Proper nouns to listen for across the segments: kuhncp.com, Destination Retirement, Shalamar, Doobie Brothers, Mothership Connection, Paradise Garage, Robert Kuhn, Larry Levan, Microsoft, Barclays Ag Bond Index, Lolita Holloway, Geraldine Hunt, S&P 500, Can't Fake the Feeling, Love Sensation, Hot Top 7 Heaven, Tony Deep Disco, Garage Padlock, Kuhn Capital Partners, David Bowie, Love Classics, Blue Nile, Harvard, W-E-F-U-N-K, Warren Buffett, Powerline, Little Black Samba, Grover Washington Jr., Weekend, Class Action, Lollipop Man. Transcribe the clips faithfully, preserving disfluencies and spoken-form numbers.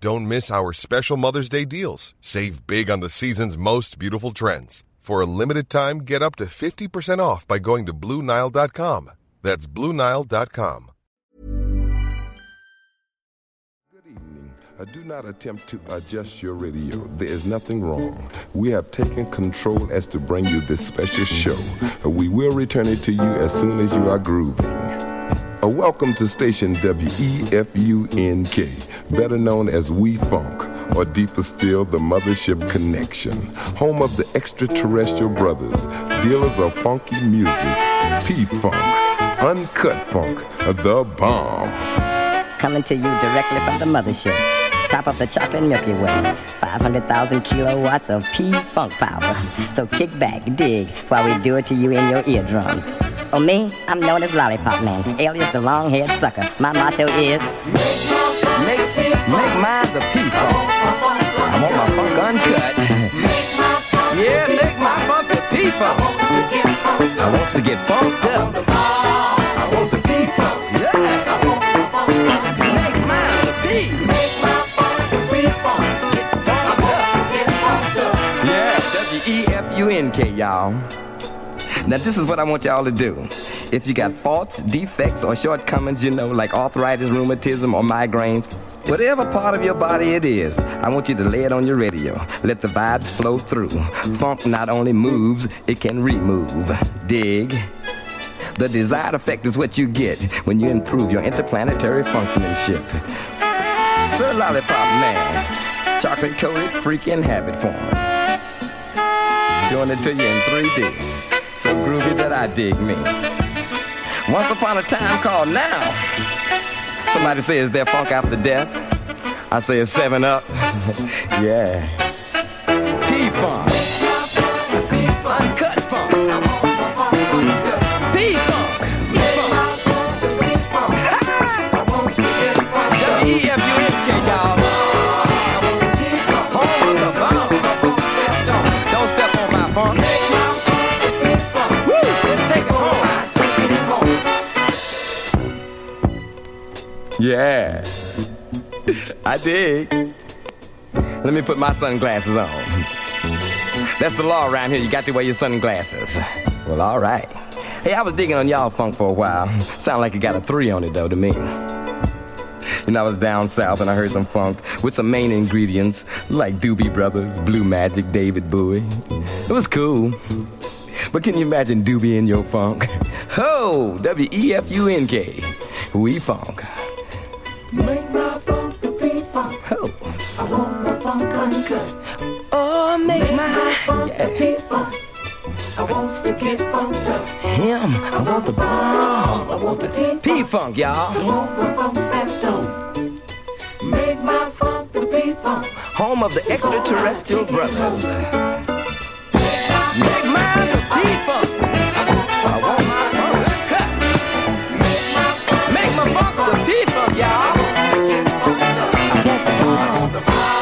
Don't miss our special Mother's Day deals. Save big on the season's most beautiful trends. For a limited time, get up to fifty percent off by going to Blue Nile dot com. That's Blue Nile dot com. Good evening. Uh, do not attempt to adjust your radio. There is nothing wrong. We have taken control as to bring you this special show. Uh, we will return it to you as soon as you are grooving. A welcome to station W E F U N K, better known as P-Funk, or deeper still, the Mothership Connection, home of the extraterrestrial brothers, dealers of funky music, P-Funk, uncut funk, the bomb. Coming to you directly from the Mothership, top of the chopping Milky Way, five hundred thousand kilowatts of P-Funk power. So kick back, dig, while we do it to you in your eardrums. For me, I'm known as Lollipop Man, alias the long-haired sucker. My motto is, make, make mine the people. I want my funk uncut. Yeah, make my funk the people. I want to get funked up. I want the people. Yeah, I want the funk. Make mine the people. Make my funk the people. Get funked up. Get funked up. Yeah, W E F U N K, y'all. Now this is what I want y'all to do. If you got faults, defects, or shortcomings, you know, like arthritis, rheumatism, or migraines, whatever part of your body it is, I want you to lay it on your radio. Let the vibes flow through. Funk not only moves, it can remove. Dig? The desired effect is what you get when you improve your interplanetary functioningship. Sir Lollipop Man, chocolate-coated freaking habit form. Doing it to you in three D. So groovy that I dig me. Once upon a time called now. Somebody says they're funk after death. I say it's seven up. Yeah. P-Funk. Uncut funk. P-Funk. P-Funk. W E F U N K, y'all. Home of the bomb. Don't step on my funk. Yeah, I dig. Let me put my sunglasses on. That's the law around here. You got to wear your sunglasses. Well, all right. Hey, I was digging on y'all funk for a while. Sound like it got a three on it, though, to me. You know, I was down south and I heard some funk with some main ingredients like Doobie Brothers, Blue Magic, David Bowie. It was cool. But can you imagine Doobie in your funk? Ho! W E F U N K. We funk. Make my funk the P-Funk. Oh. I want my funk uncut. Oh, make, make my, my funk yeah. the P-Funk. I want to get funked up. Him. I, I want, want the bomb. I want the P-Funk. P-Funk, y'all. I want my funk septum. Make my funk the P-Funk. Home of the P-Funk extraterrestrial brothers. Make mine the P-Funk. I want my funk uncut. Make my funk the P-Funk, y'all. The bomb.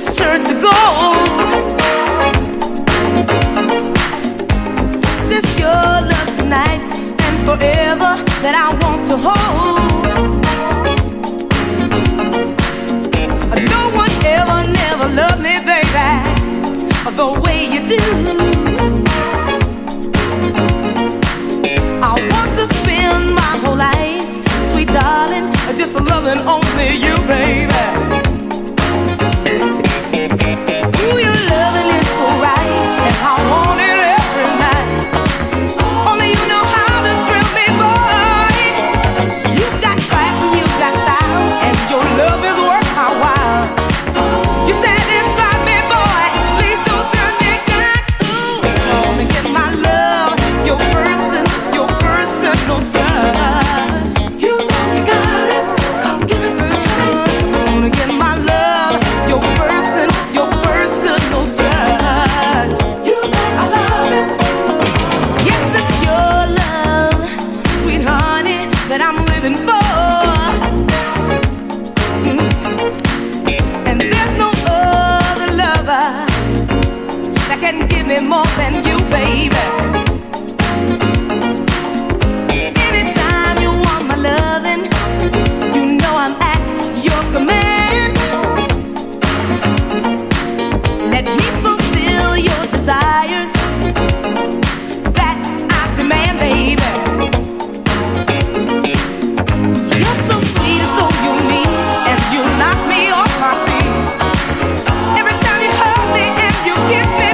this church of gold. This is your love tonight and forever that I want to hold. No one ever, never loved me, baby, the way you do. I want to spend my whole life, sweet darling, just loving only you, baby. Ooh, your loving is so right, and I want it every night. Only you know how to thrill me, boy. You got class and you got style, and your love is worth my while. You satisfy me, boy. Please don't turn me down. Ooh, come and get my love, your person, your personal touch. You know you got it. Come give it the touch. Come and get my love, your person. More than you, baby. Anytime you want my loving, you know I'm at your command. Let me fulfill your desires that I demand, baby. You're so sweet and so unique, and you knock me off my feet. Every time you hug me and you kiss me,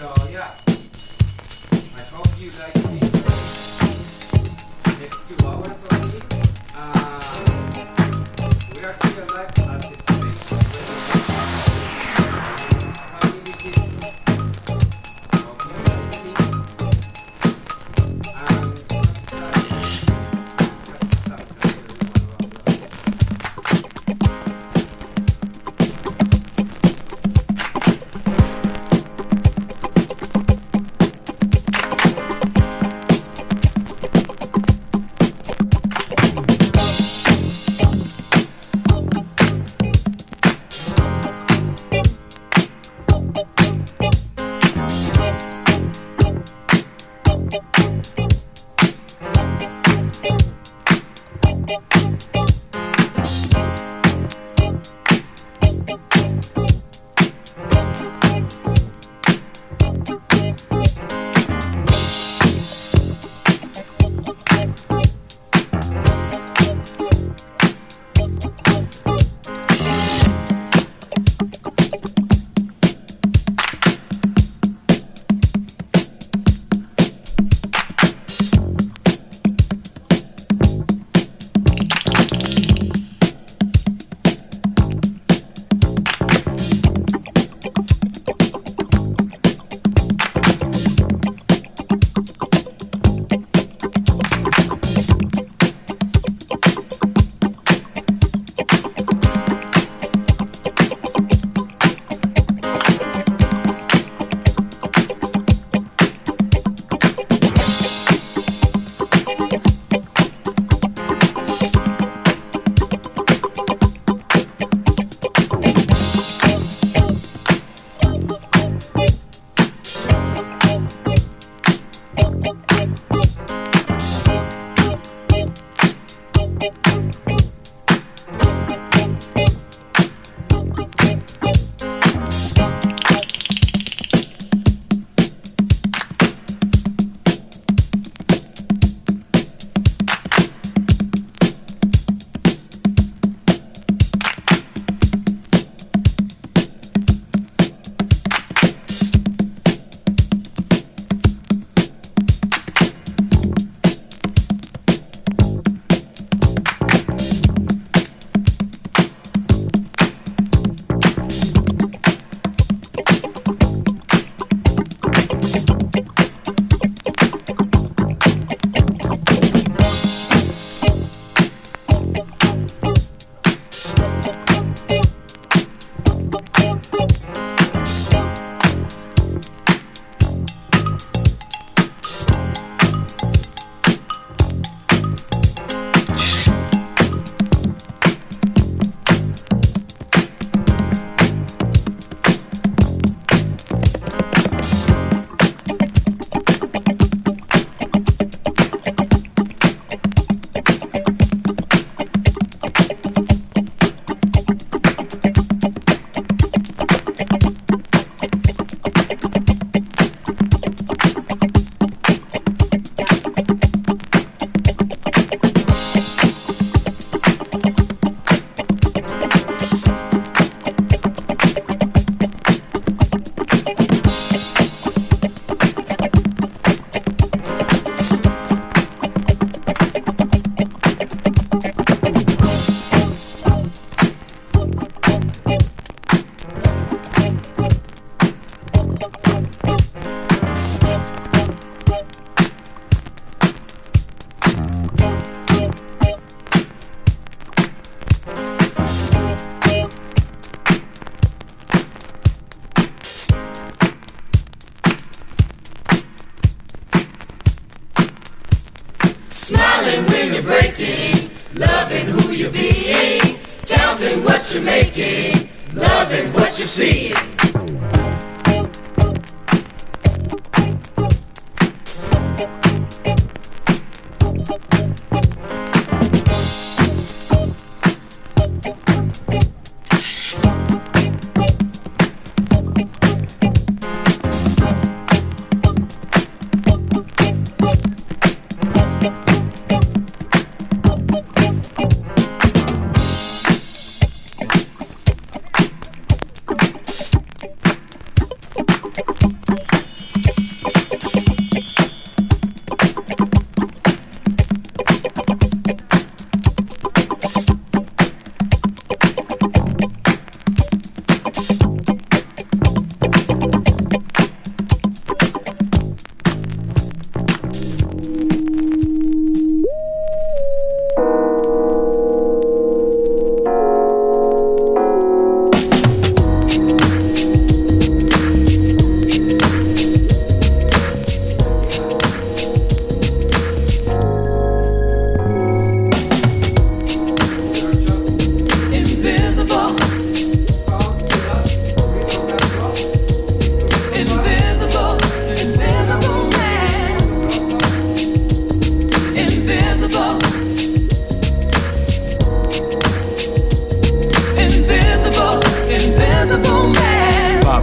So yeah, I hope you like this next two hours only. Uh, we are here live at the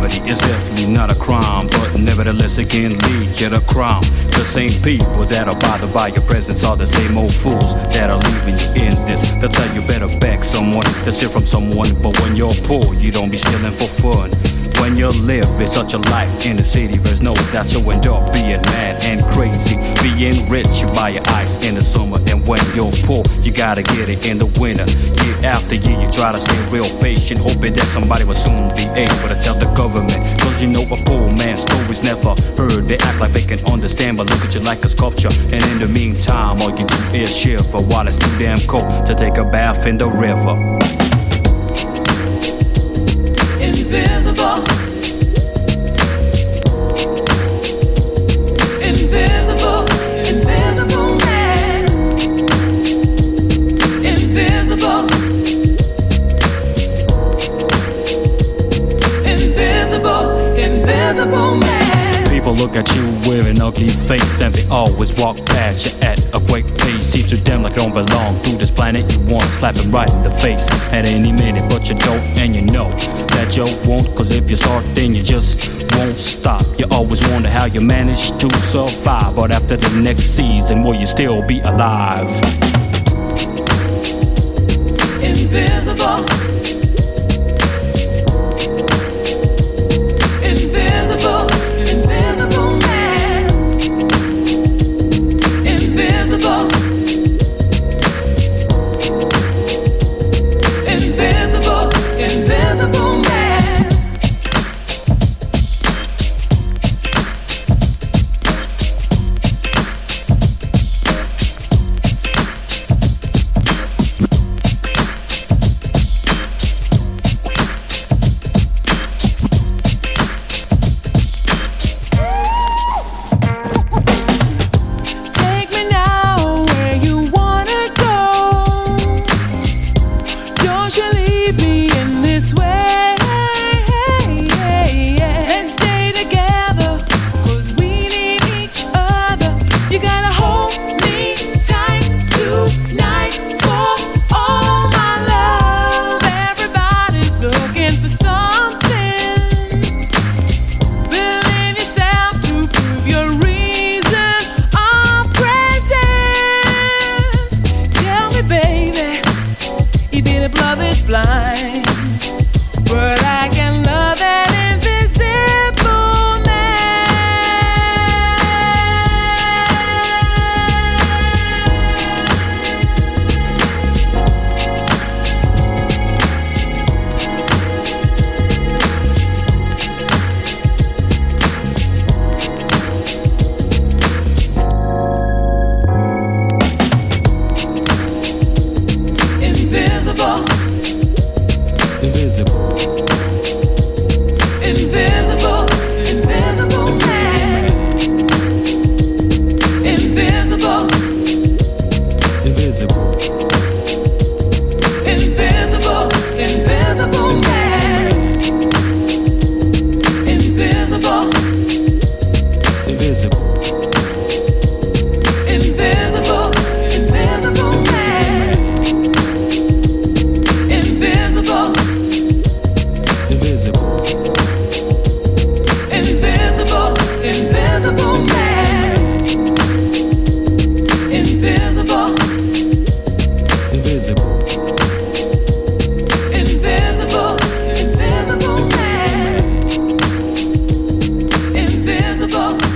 poverty is definitely not a crime, but nevertheless it can lead to the crime. The same people that are bothered by your presence are the same old fools that are leaving you in this. They'll tell you better back someone to steal from someone, but when you're poor, you don't be stealing for fun. When you live in such a life in the city, there's no doubt you'll end up being mad and crazy. Being rich, you buy your ice in the summer, and when you're poor, you gotta get it in the winter. Year after year, you try to stay real patient, hoping that somebody will soon be able to tell the government. Cause you know a poor man's story's never heard. They act like they can understand, but look at you like a sculpture. And in the meantime, all you do is shiver while it's too damn cold to take a bath in the river. Invisible, invisible, invisible man, invisible, invisible, invisible man. People look at you with an ugly face, and they always walk past you at a quick pace. Seems to them like you don't belong to this planet. You want to slap them right in the face at any minute, but you don't, and you know that you won't, cause if you start then you just won't stop. You always wonder how you manage to survive, but after the next season will you still be alive? Invisible, invisible, invisible man, invisible, invisible, invisible man.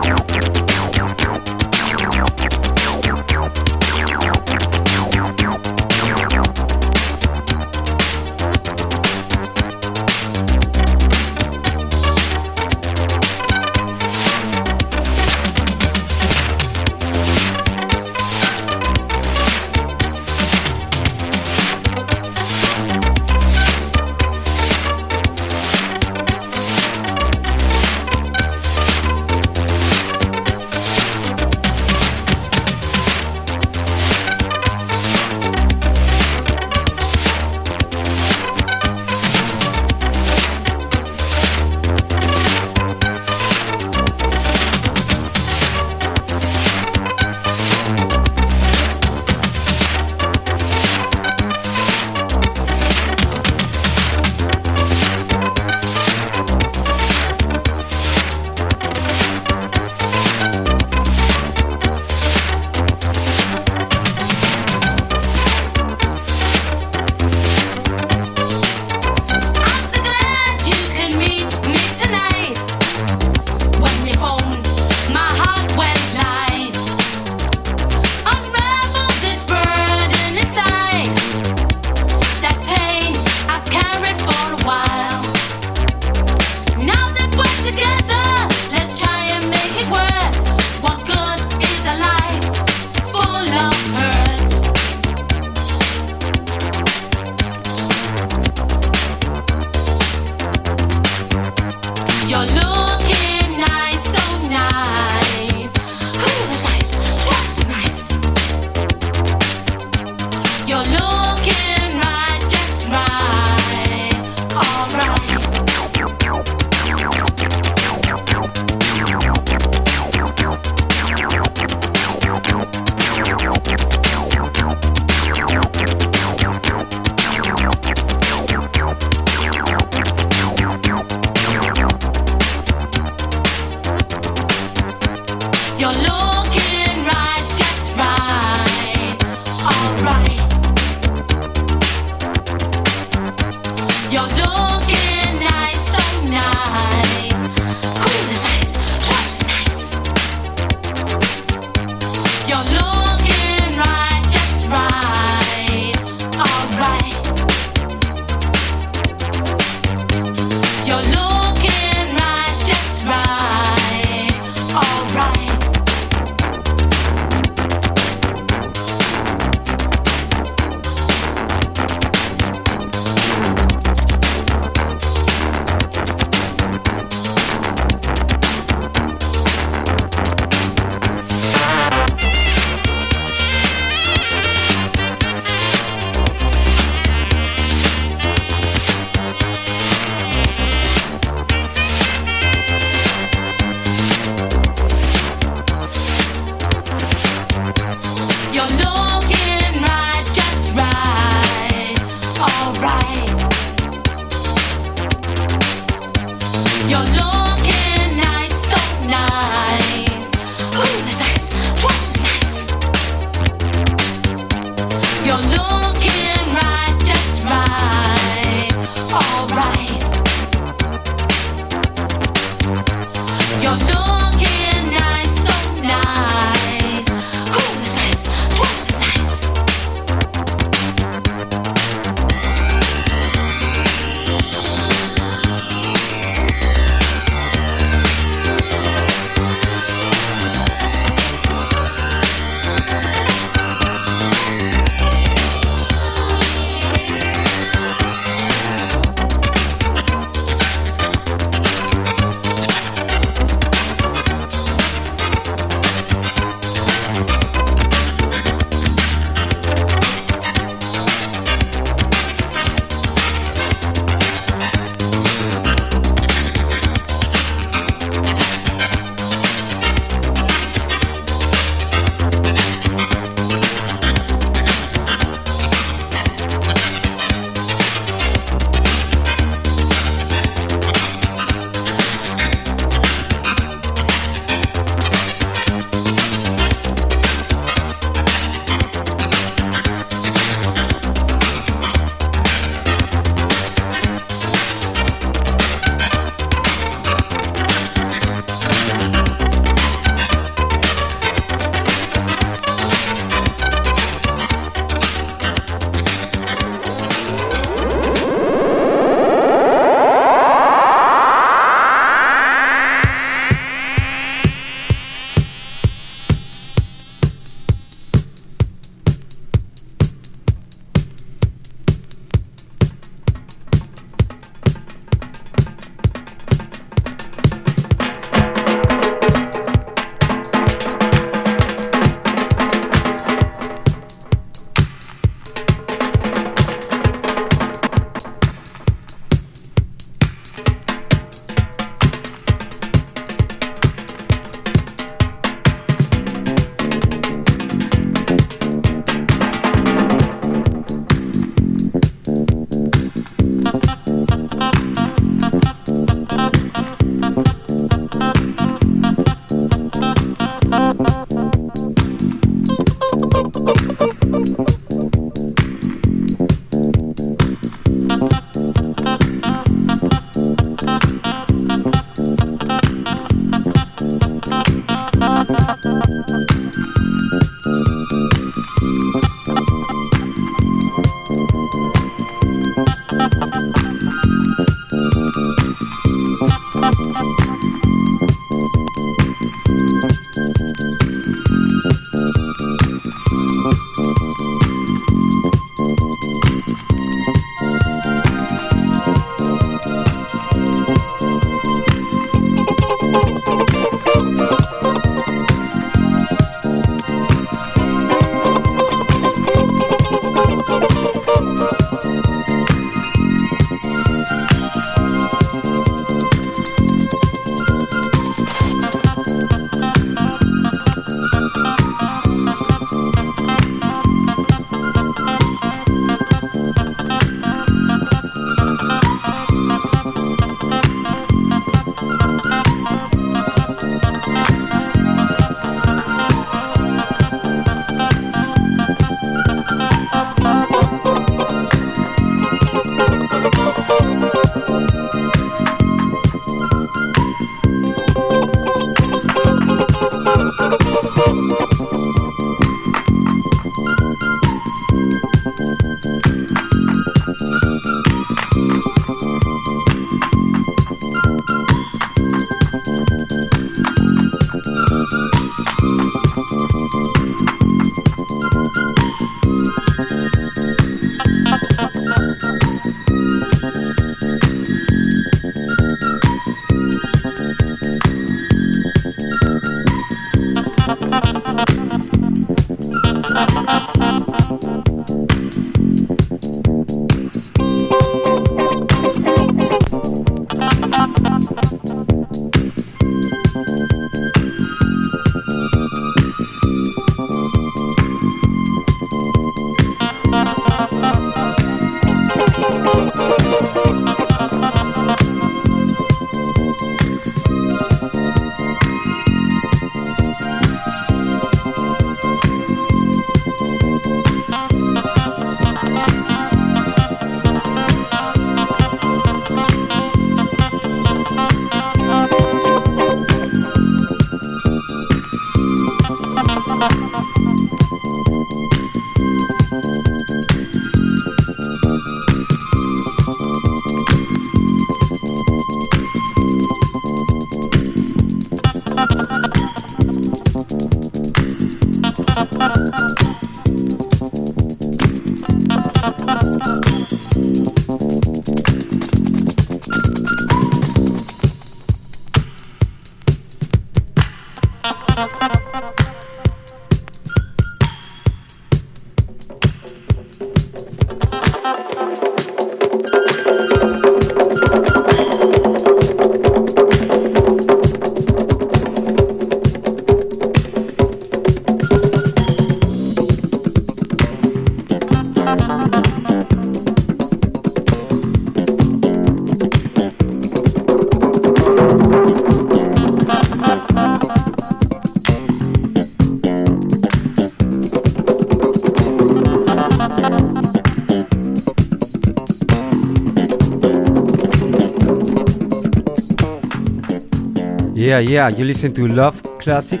Yeah, yeah, you listen to Love Classic,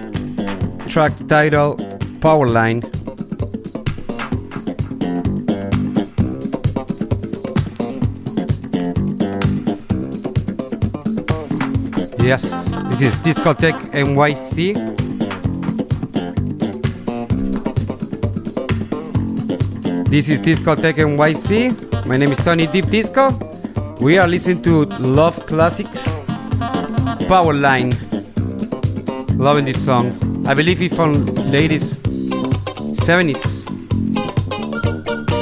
track title Powerline. Yes, this is Discotheque N Y C. This is Discotheque N Y C. My name is Tony Deep Disco. We are listening to Love Classics, Powerline. Loving this song. I believe it's from late seventies.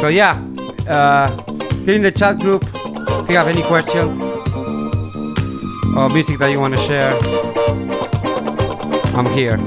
So yeah, uh, get in the chat group if you have any questions or music that you want to share. I'm here.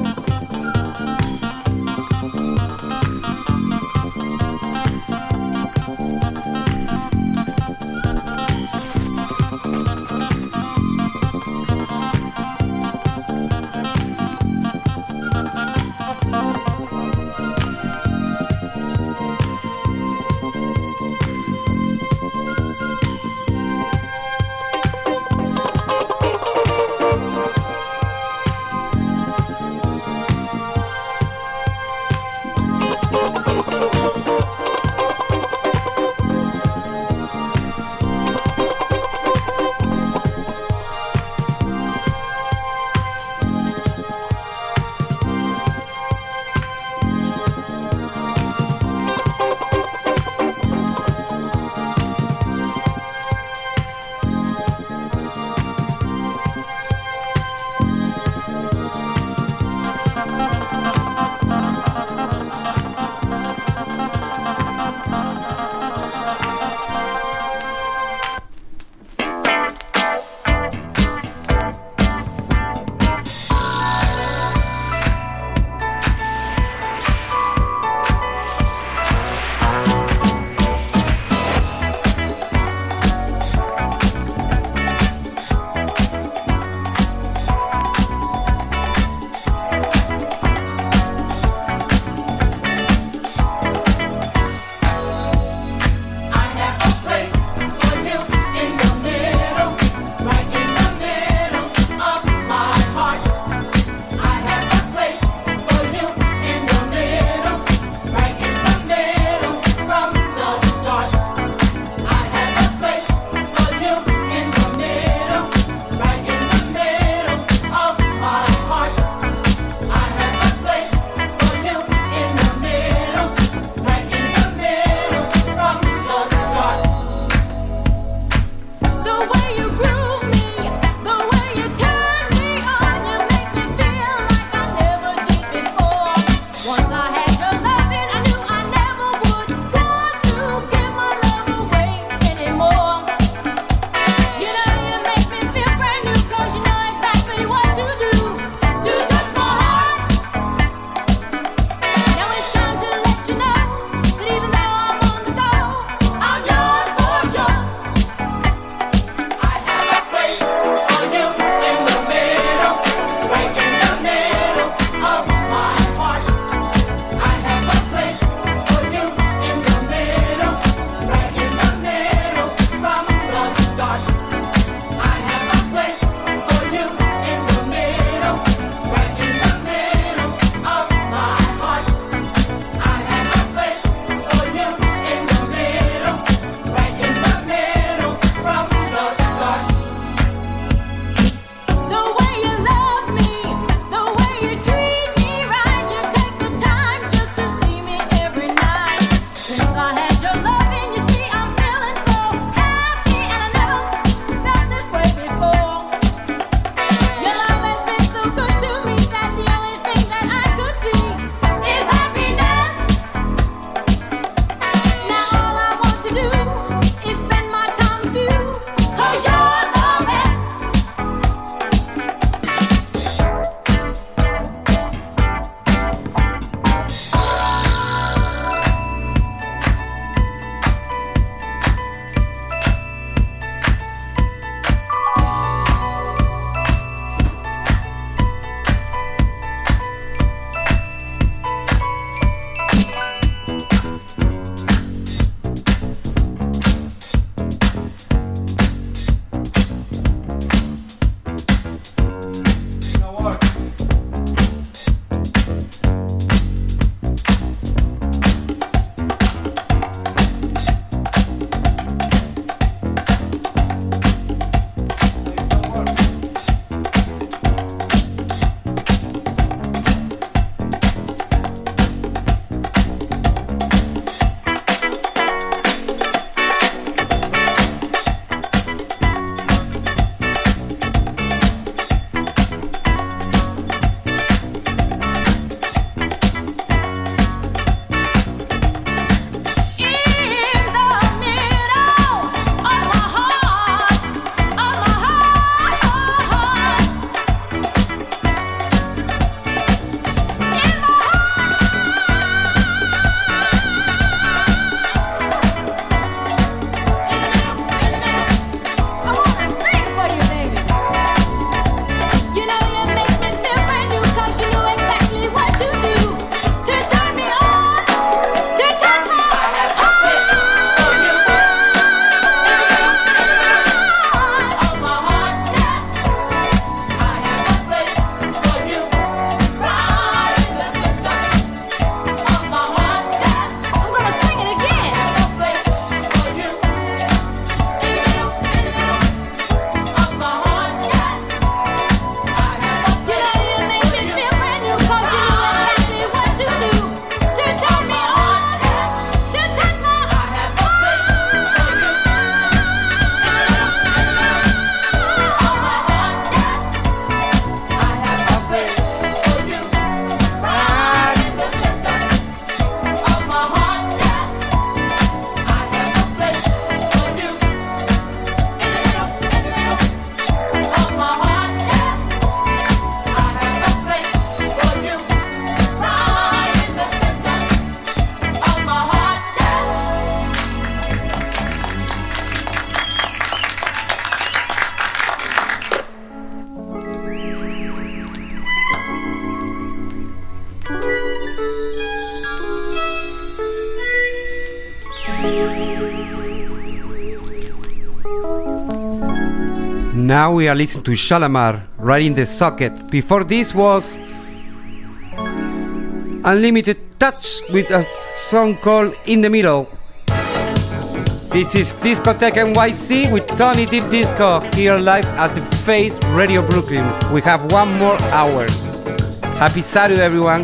now we are listening to Shalamar, Right in the Socket. Before this was Unlimited Touch with a song called In the Middle. This is Discotheque N Y C with Tony Deep Disco here live at the Face Radio Brooklyn. We have one more hour. Happy Saturday, everyone.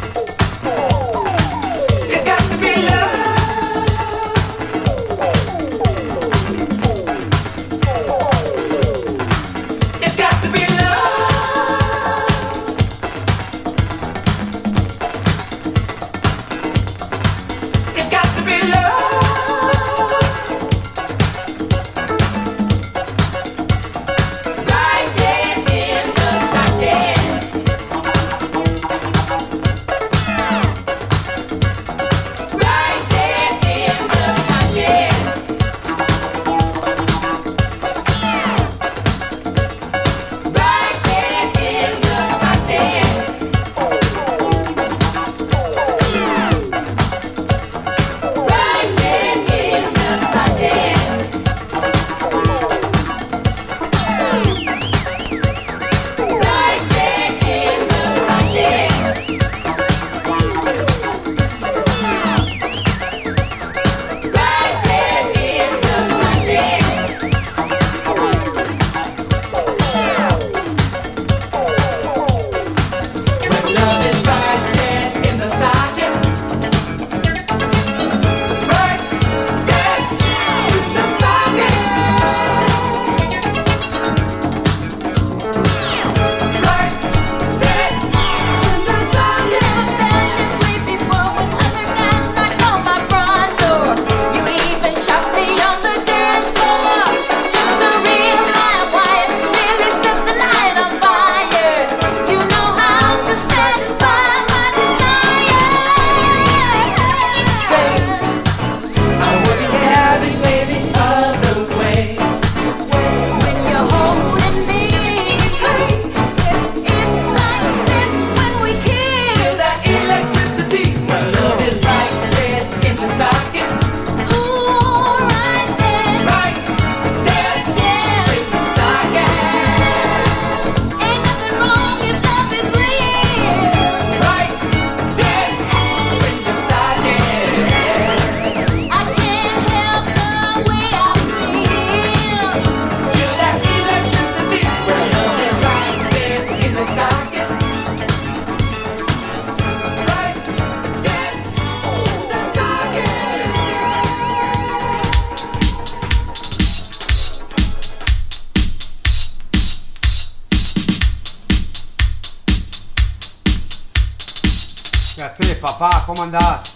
Fede, papá, ¿cómo andás?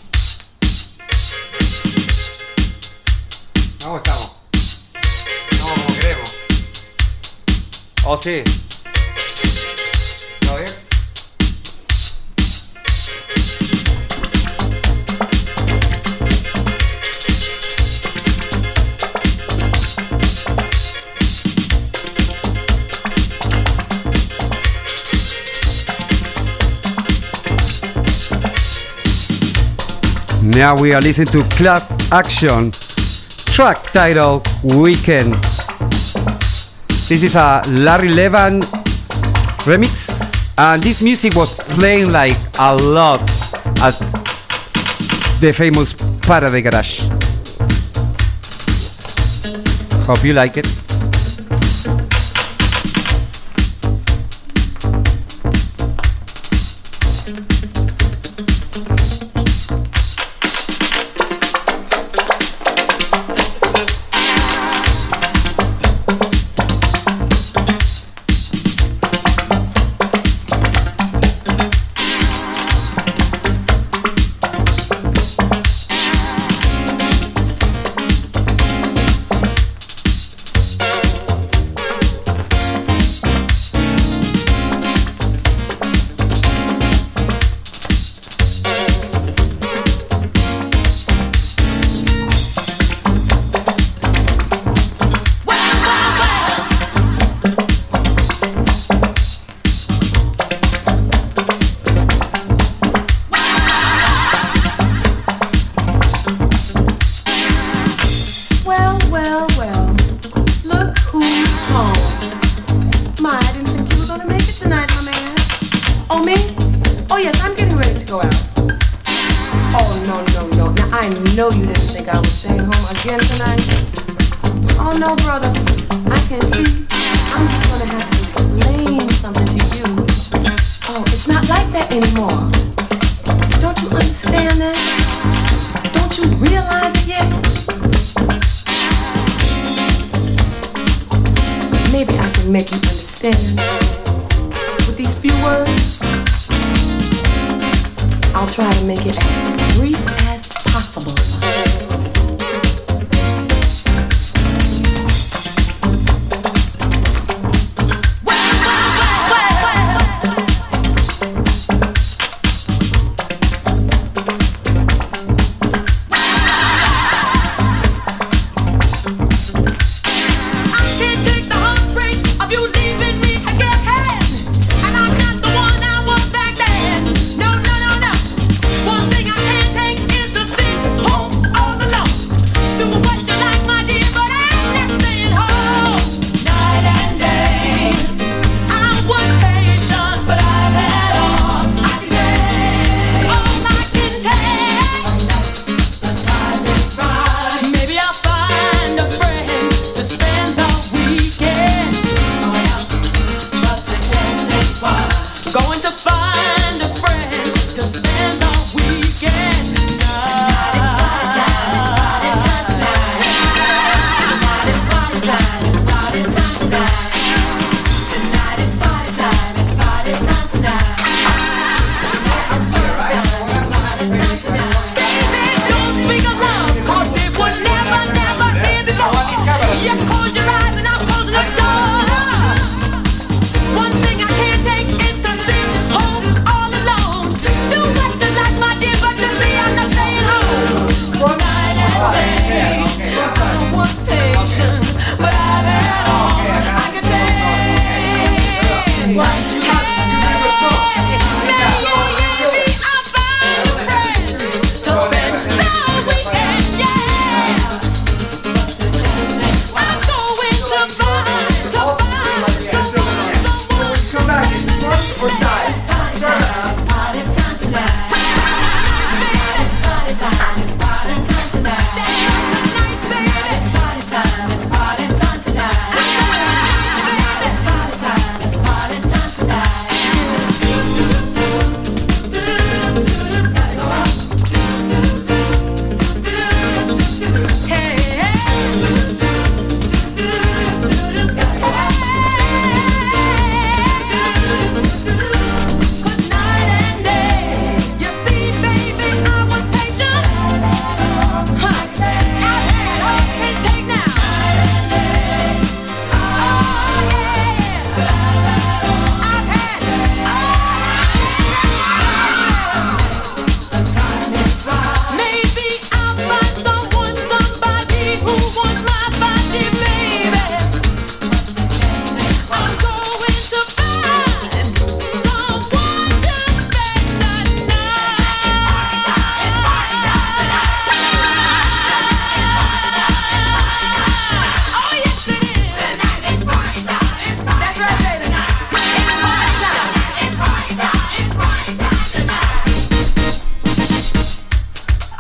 ¿Cómo estamos? ¿Estamos como queremos? ¿Oh, sí? ¿Todo bien? Now we are listening to Class Action, track titled Weekend. This is a Larry Levan remix, and this music was playing like a lot at the famous Paradise Garage. Hope you like it.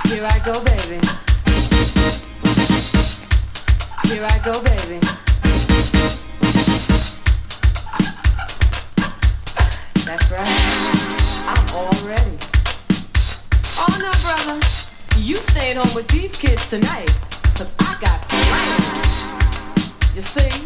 Here I go, baby. Here I go, baby. That's right. I'm all ready. Oh no, brother. You staying home with these kids tonight. Cause I got plans. You see?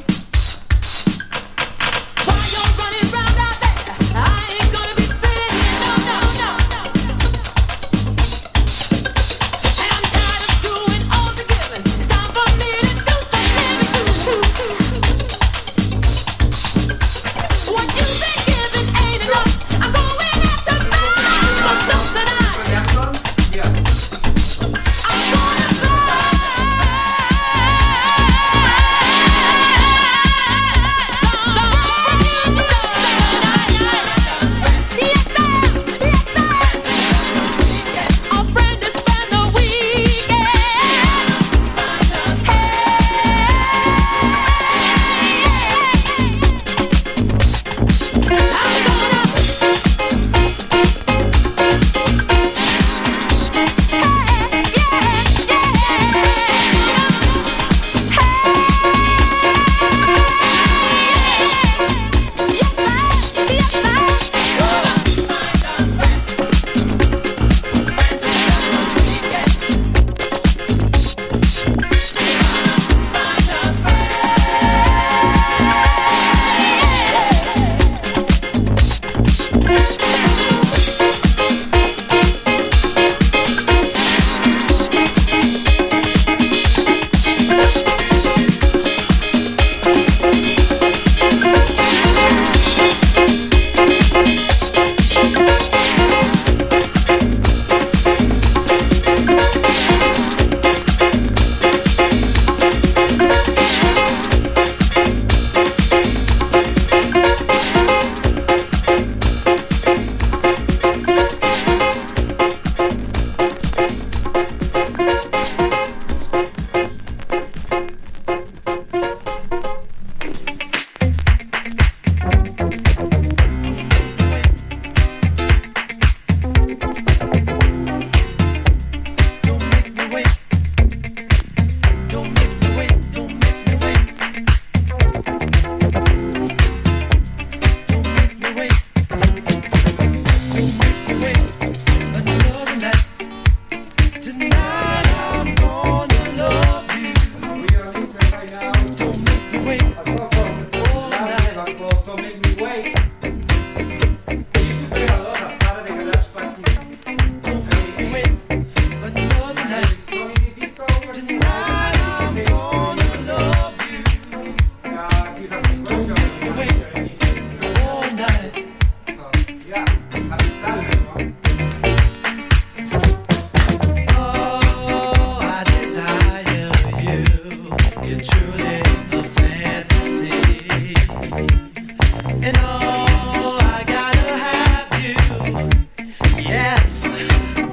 Yes,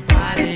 body.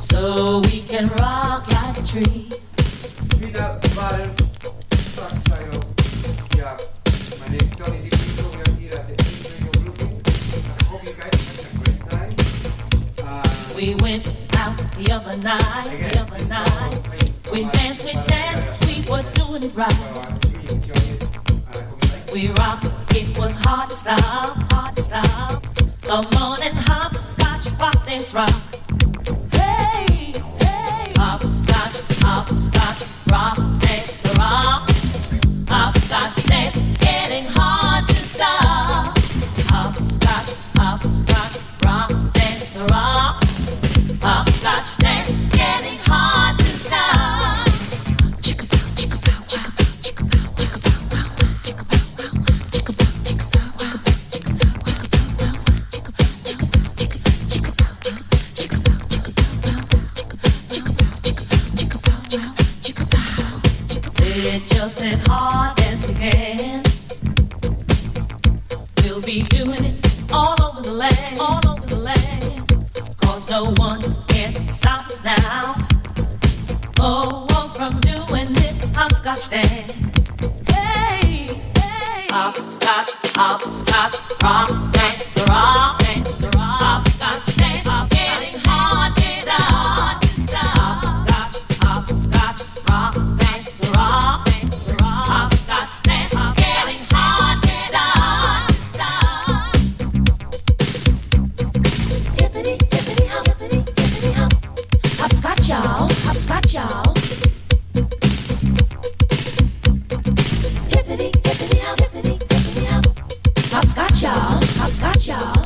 so we can rock like a tree. Read out the bottom, fuck title. Yeah, my name is Tony Deep Disco. We are here at the Face Radio Brooklyn. I hope you guys had a great time. Uh, we went out the other night, again, the other night. So we danced, we danced, we were doing it right. So we rocked, it was hard to stop, hard to stop. The morning hopscotch, rock, dance, rock. Hey, hey, hopscotch, hopscotch, rock, dance, rock. Hopscotch dance, getting hard to stop. Hopscotch, hopscotch, rock, dance, rock. Hopscotch dance, getting hard to stop. Just as hard as we can, we'll be doing it all over the land, all over the land. Cause no one can stop us now. Oh, oh, from doing this hopscotch dance. Hey, hey, hopscotch, hopscotch, rock, dance, rock, dance, rock, hopscotch dance, getting hard to stop. Hopscotch, hopscotch, rock, dance, rock. Dance, I'm getting hard to stop. Hippity, hippity, hop, hippity, hippity, hop. Hopscotch, y'all, hopscotch, y'all. Hippity, hippity, hop, hippity, hippity, hop. Hopscotch, y'all, hopscotch, y'all.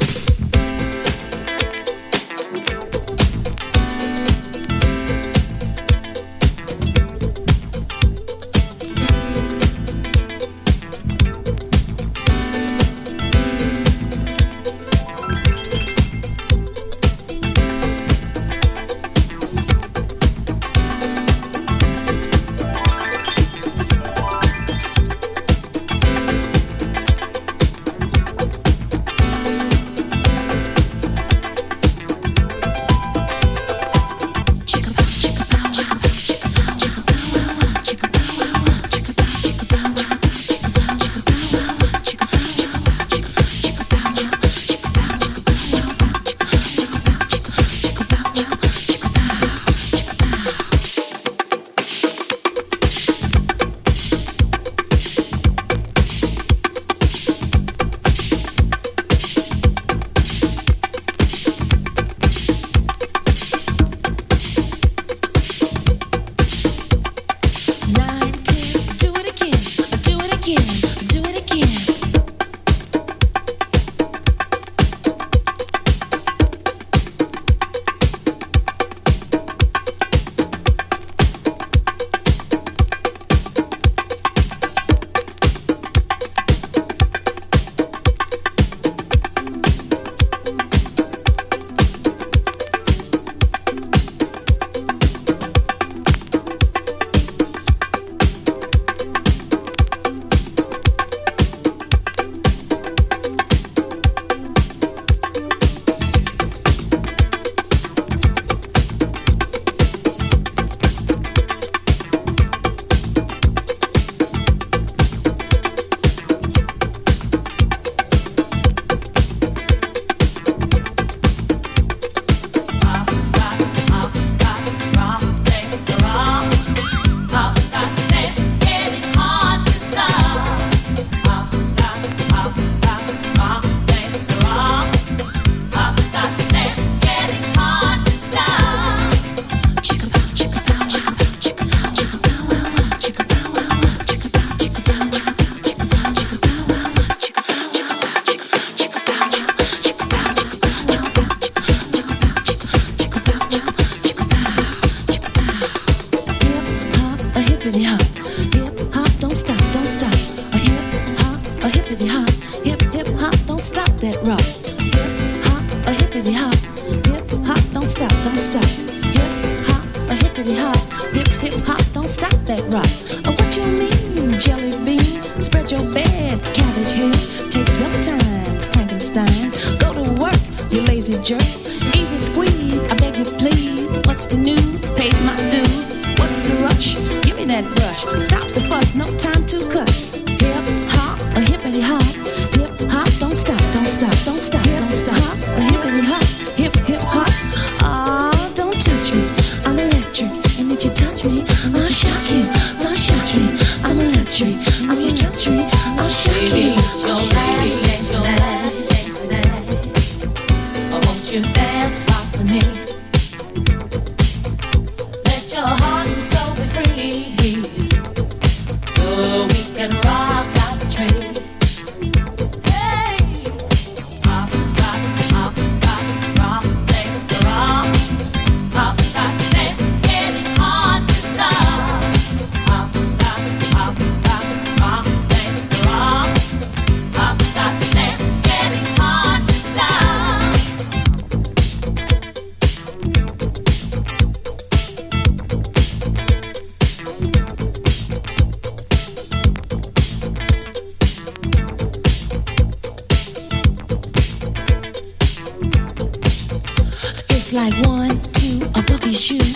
like one, two, a boogie shoe,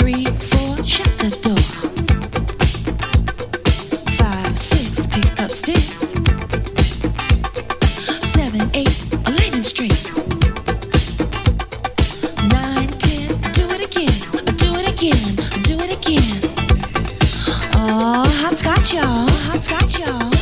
three, four, shut the door, five, six, pick up sticks, seven, eight, lay them straight, nine, ten, do it again, do it again, do it again. Oh, hopscotch, y'all, hopscotch, y'all.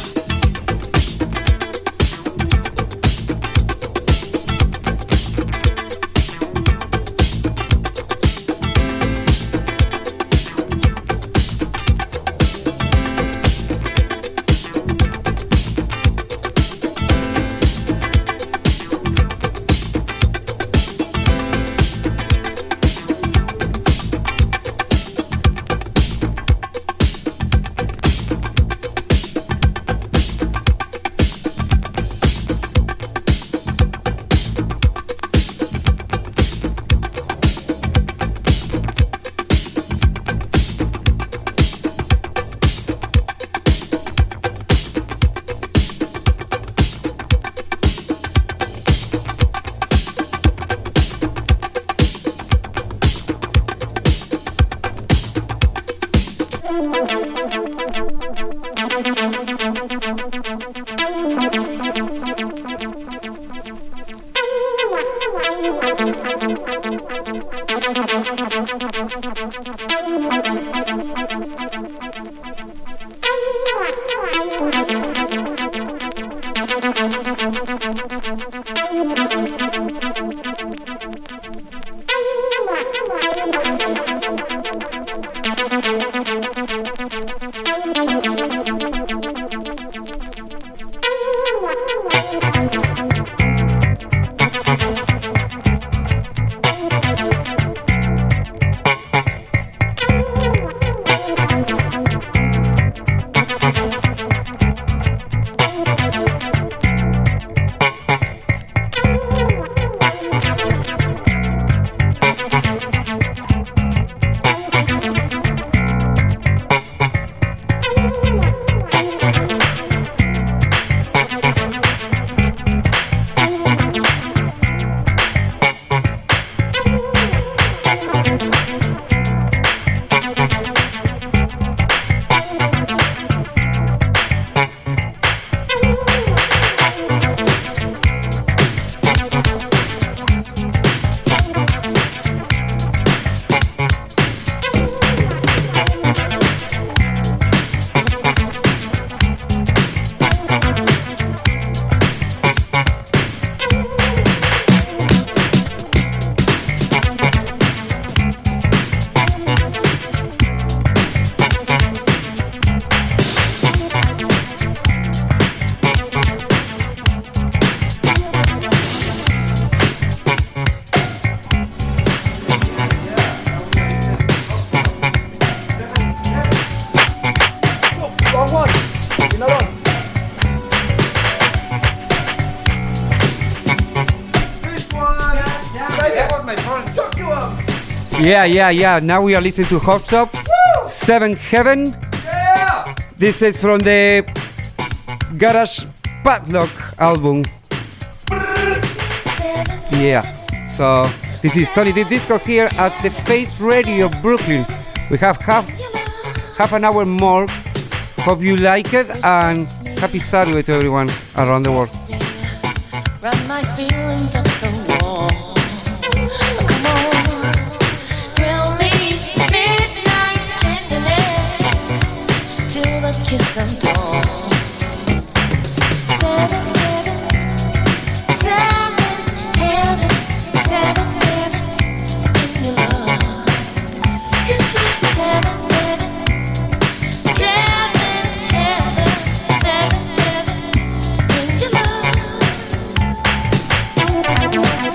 Yeah, yeah, yeah. Now we are listening to Hot Top seven Heaven. Yeah! This is from the Garage Padlock album. Yeah. So this is Tony Deep Disco here at the Face Radio Brooklyn. We have half half an hour more. Hope you like it and happy Saturday to everyone around the world. Kiss and tall. Seven heaven, seven heaven, seven heaven in your love. Seven heaven, seven heaven, seven heaven in your love.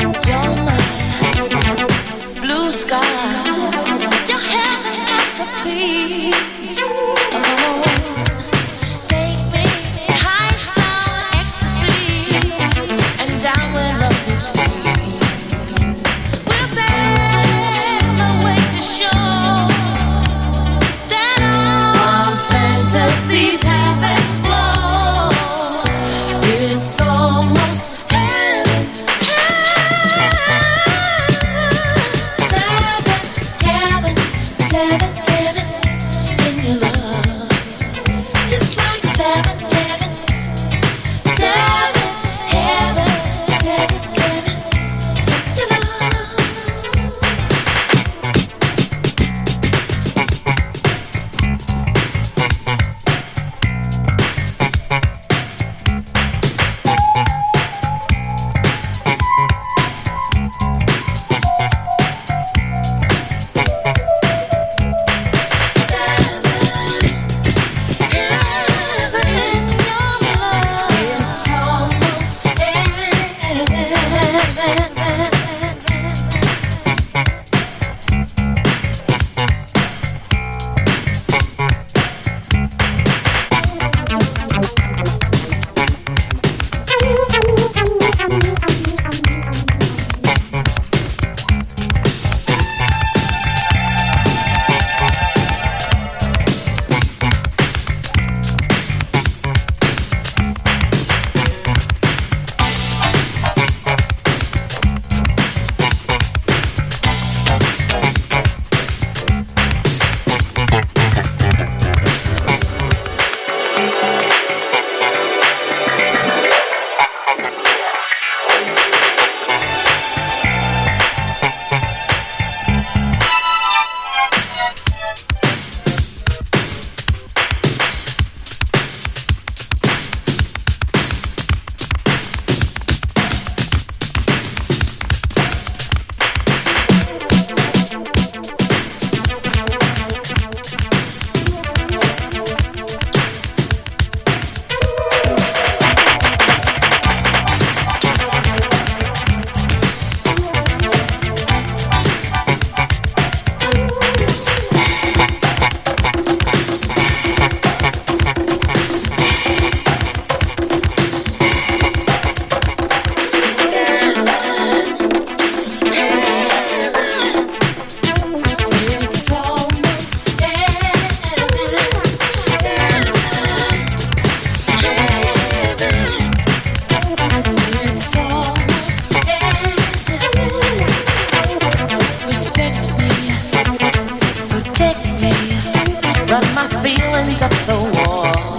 hands up the wall.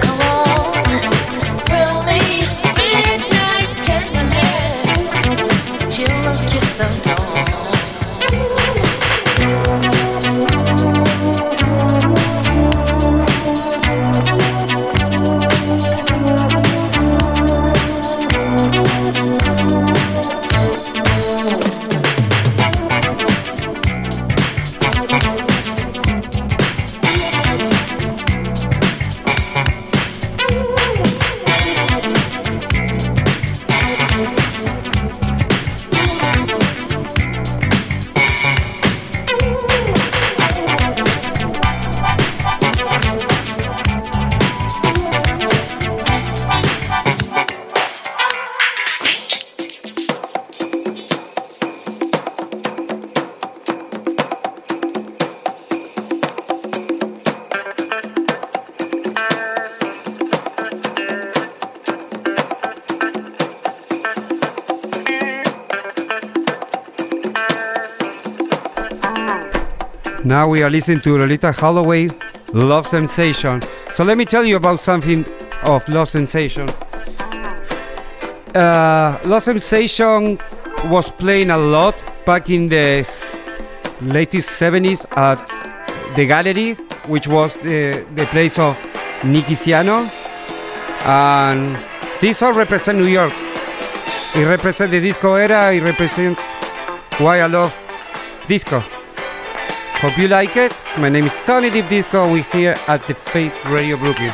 Come on, thrill me, midnight tenderness, till a kiss of dawn. Now we are listening to Lolita Holloway, Love Sensation. So let me tell you about something of Love Sensation. Uh, Love Sensation was playing a lot back in the latest seventies at the Gallery, which was the, the place of Nicky Siano. And this all represents New York. It represents the disco era. It represents why I love disco. Hope you like it. My name is Tony Deep Disco. We're here at the Face Radio Brooklyn.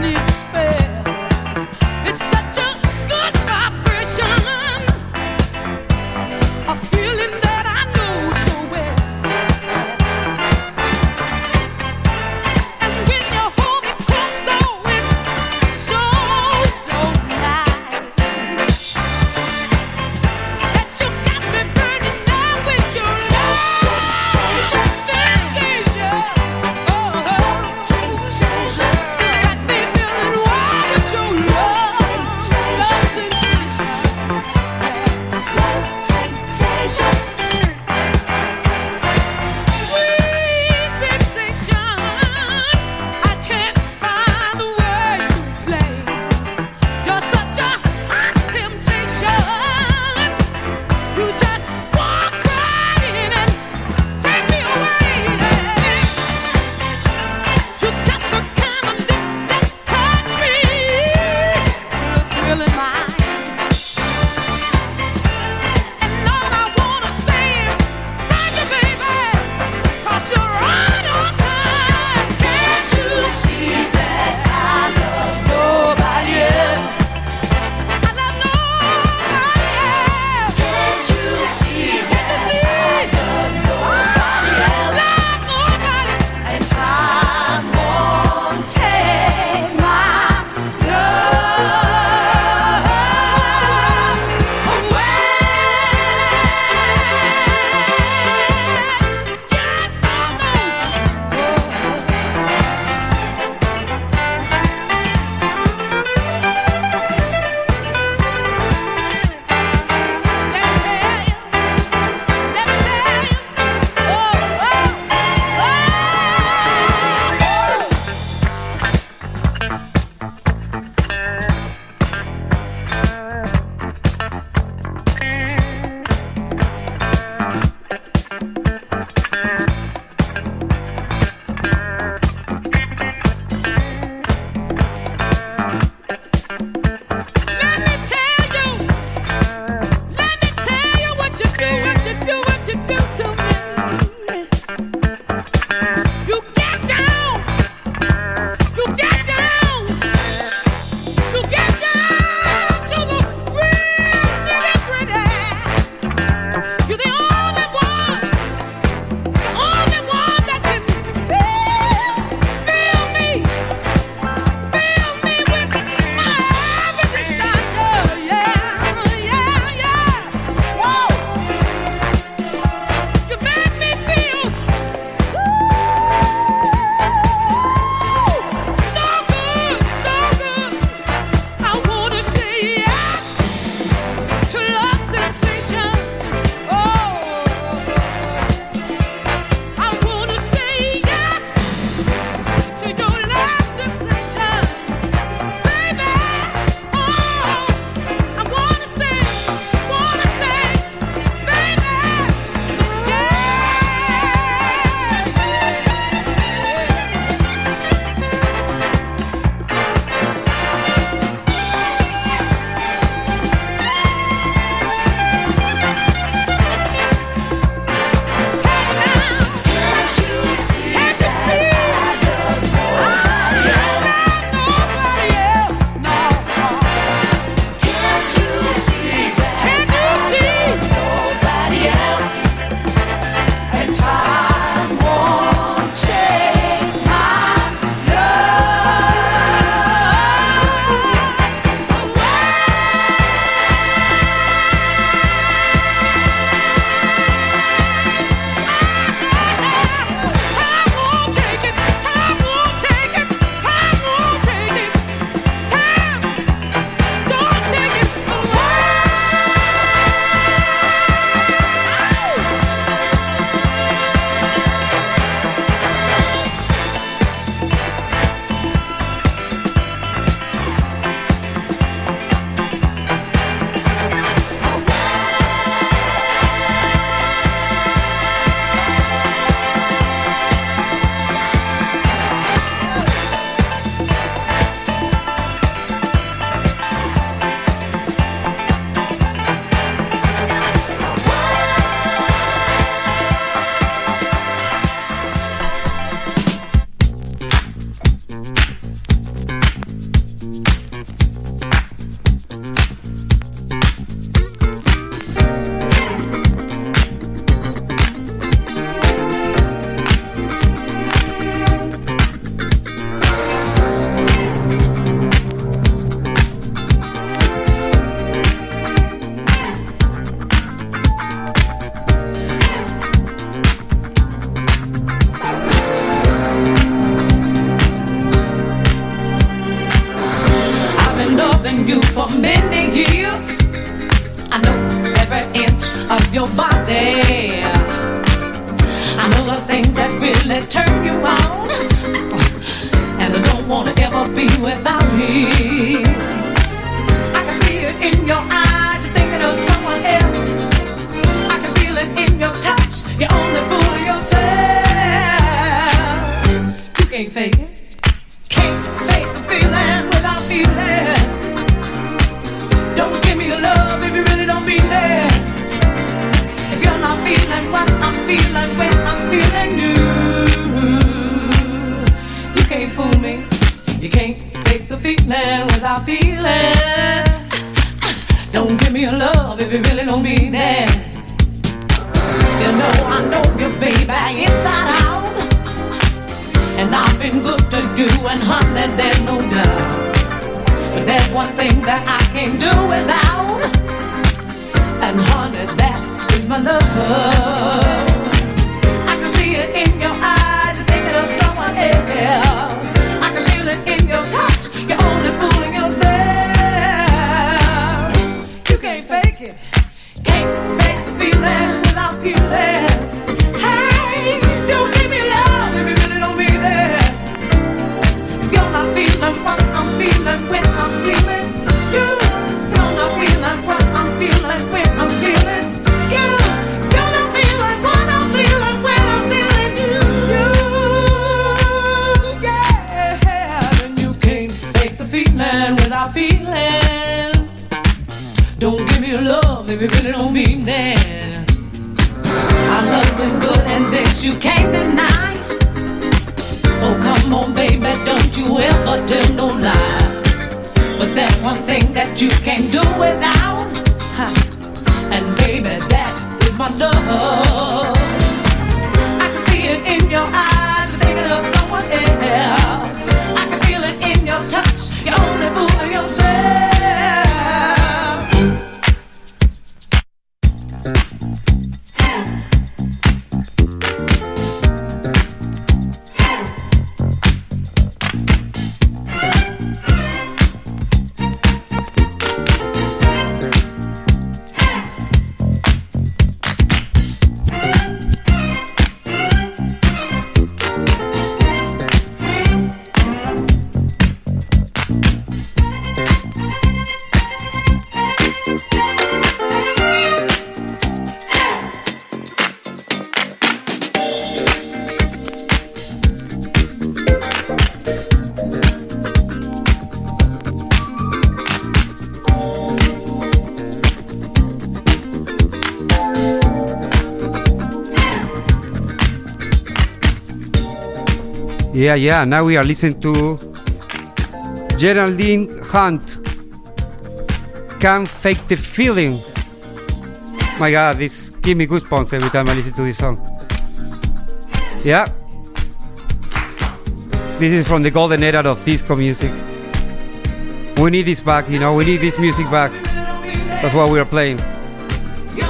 Need away. I know the things that really turn you on, and I don't want to ever be without me. I can see it in your eyes, you're thinking of someone else. I can feel it in your touch, you're only fooling yourself. You can't fake it. Without feeling, don't give me your love if you really don't mean it. You know I know you, baby, inside out, and I've been good to you, and honey, there's no doubt. But there's one thing that I can't do without, and honey, that is my love. I can see it in your eyes, you're thinking of someone else. I can feel it in your touch. You're only fooling yourself. You can't fake it. Can't fake the feeling without feeling. Hey, don't give me love if you really don't mean it. If you're not feeling what I'm feeling when I'm feeling you, you're not feeling what I'm feeling when I'm feeling you, you're not feeling what I'm feeling when I'm feeling you. You, yeah, and you can't feeling without feeling. Don't give me love if you really don't mean it. I love been good and this you can't deny. Oh come on baby, don't you ever tell no lie. But there's one thing that you can't do without, and baby that is my love. I can see it in your eyes, thinking of someone else. I can feel it in your touch. You're only fooling yourself. Yeah, yeah, now we are listening to Geraldine Hunt, Can't Fake the Feeling. My God, this gives me goosebumps every time I listen to this song. Yeah. This is from the golden era of disco music. We need this back, you know, we need this music back. That's what we are playing. Feel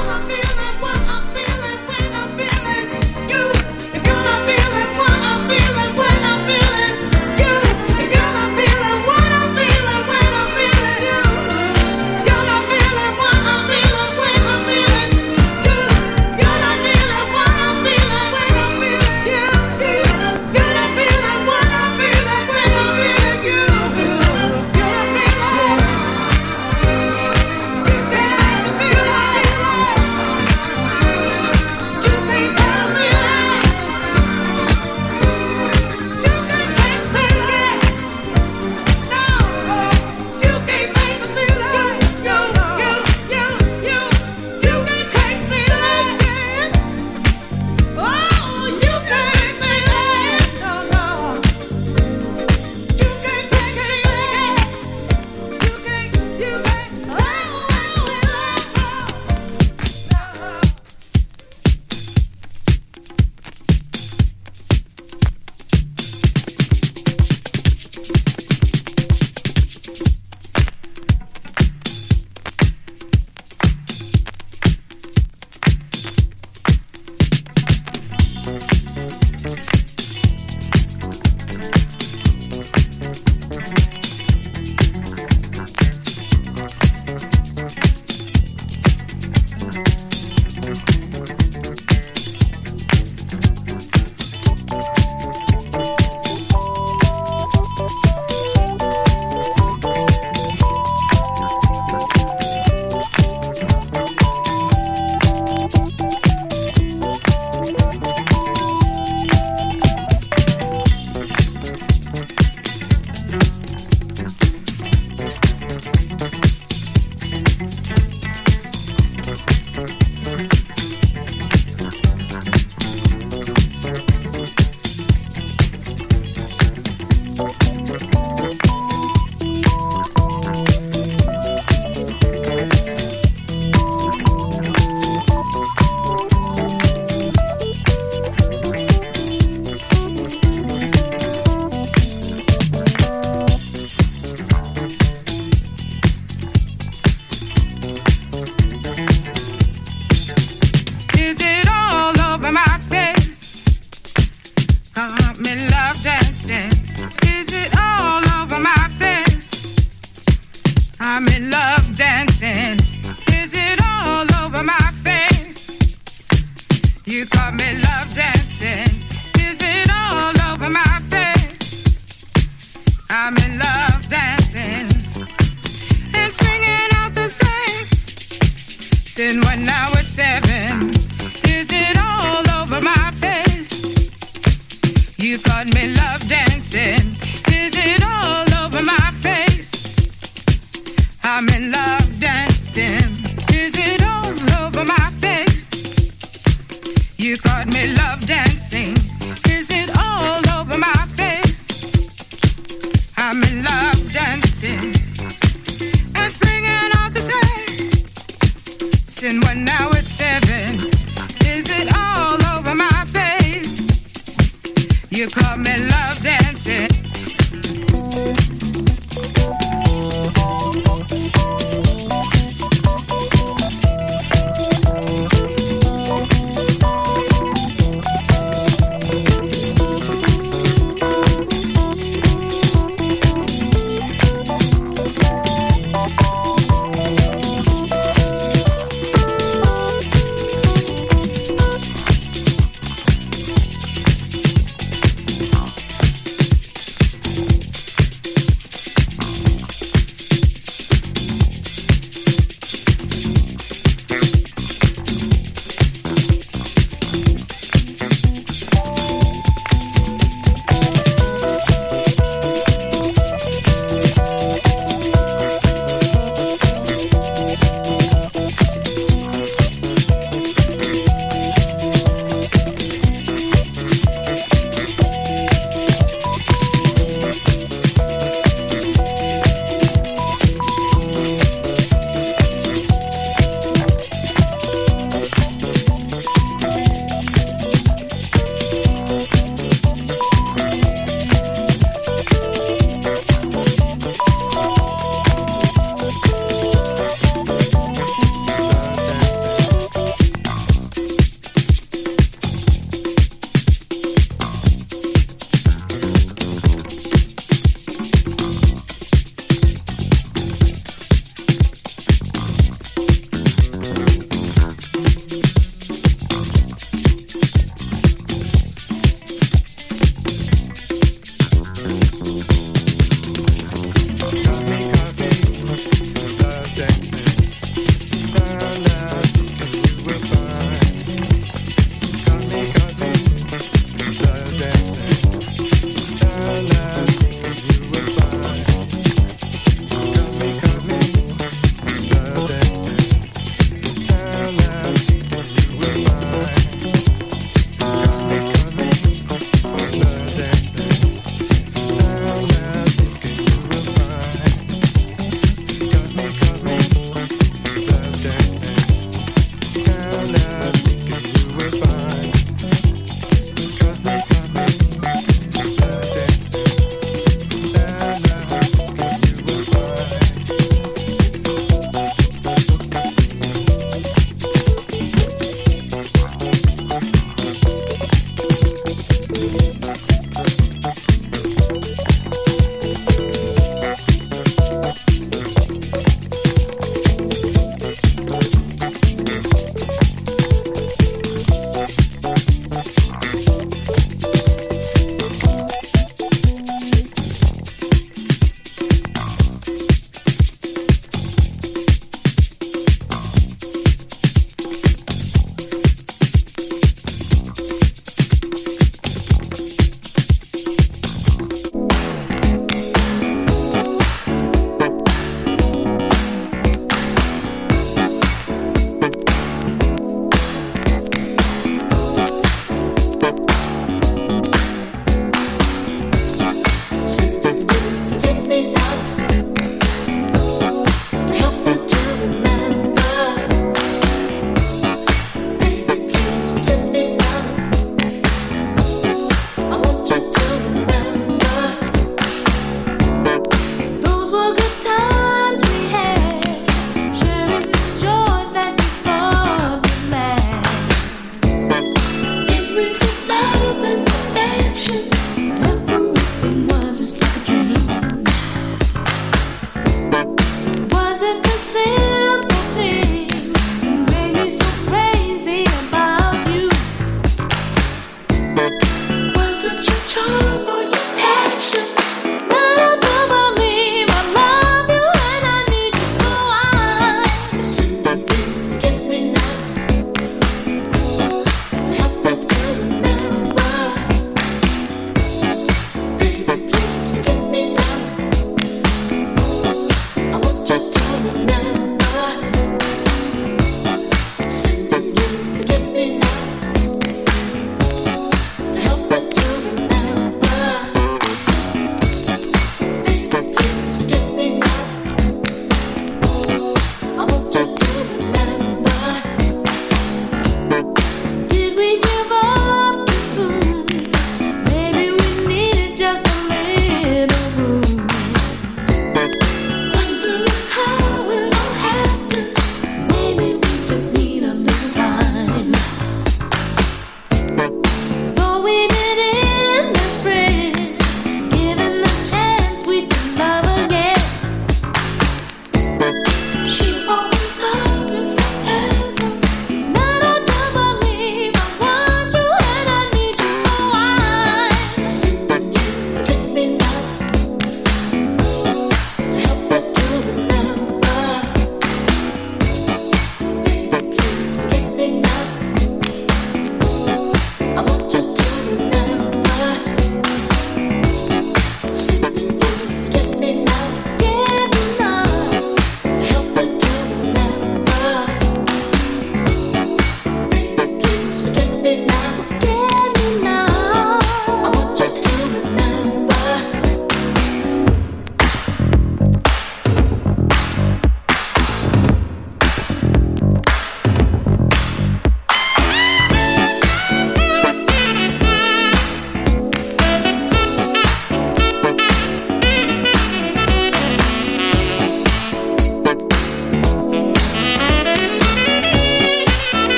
got me love dancing. Is it all over my face? I'm in love dancing. Is it all over my face? You got me love dancing. Is it all over my face? I'm in love dancing. It's bringing out the safe. Sitting one now at seven. Is it all over my face? You got me love dancing. Is it all over my face? I'm in love dancing. Is it all over my face? You got me love dancing. Is it all over my face? I'm in love dancing. And springing out the same. Sin one now it's seven. Is it all over my face? You call me love dancing.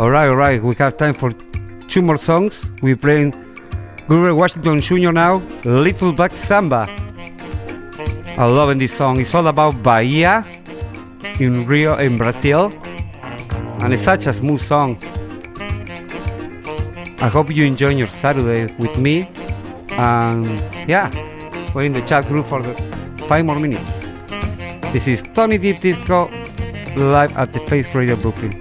Alright, alright, we have time for two more songs. We're playing Grover Washington Junior now, Little Black Samba. I'm loving this song. It's all about Bahia in Rio, in Brazil. And it's such a smooth song. I hope you enjoy your Saturday with me. And yeah, we're in the chat group for five more minutes. This is Tony Deep Disco, live at the Face Radio Brooklyn.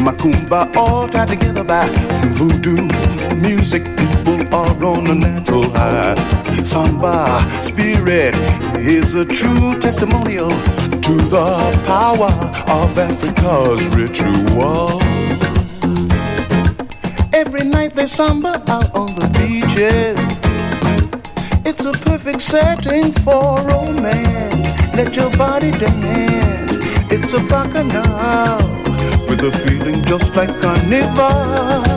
Makumba, all tied together by voodoo music. People are on a natural high. Samba spirit is a true testimonial to the power of Africa's ritual. Every night they samba out on the beaches. It's a perfect setting for romance. Let your body dance. It's a bacchanal with a feeling just like carnival.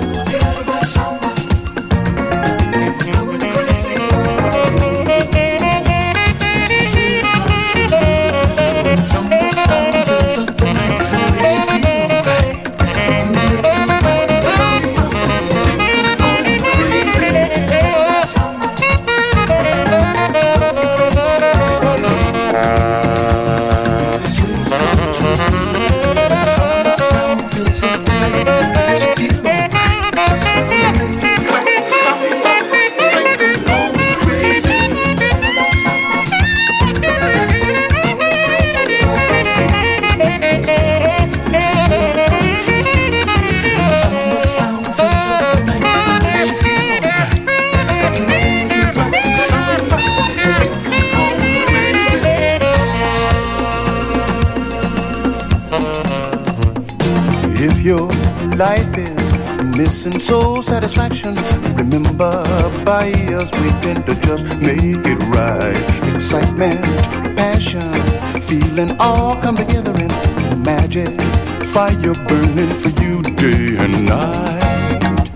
And soul satisfaction. Remember, by us we tend to just make it right. Excitement, passion, feeling all come together in magic. Fire burning for you day and night.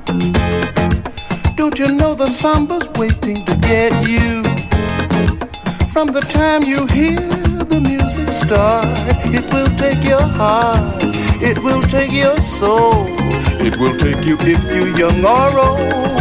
Don't you know the samba's waiting to get you? From the time you hear the music start, it will take your heart, it will take your soul. It will take you if you're young or old.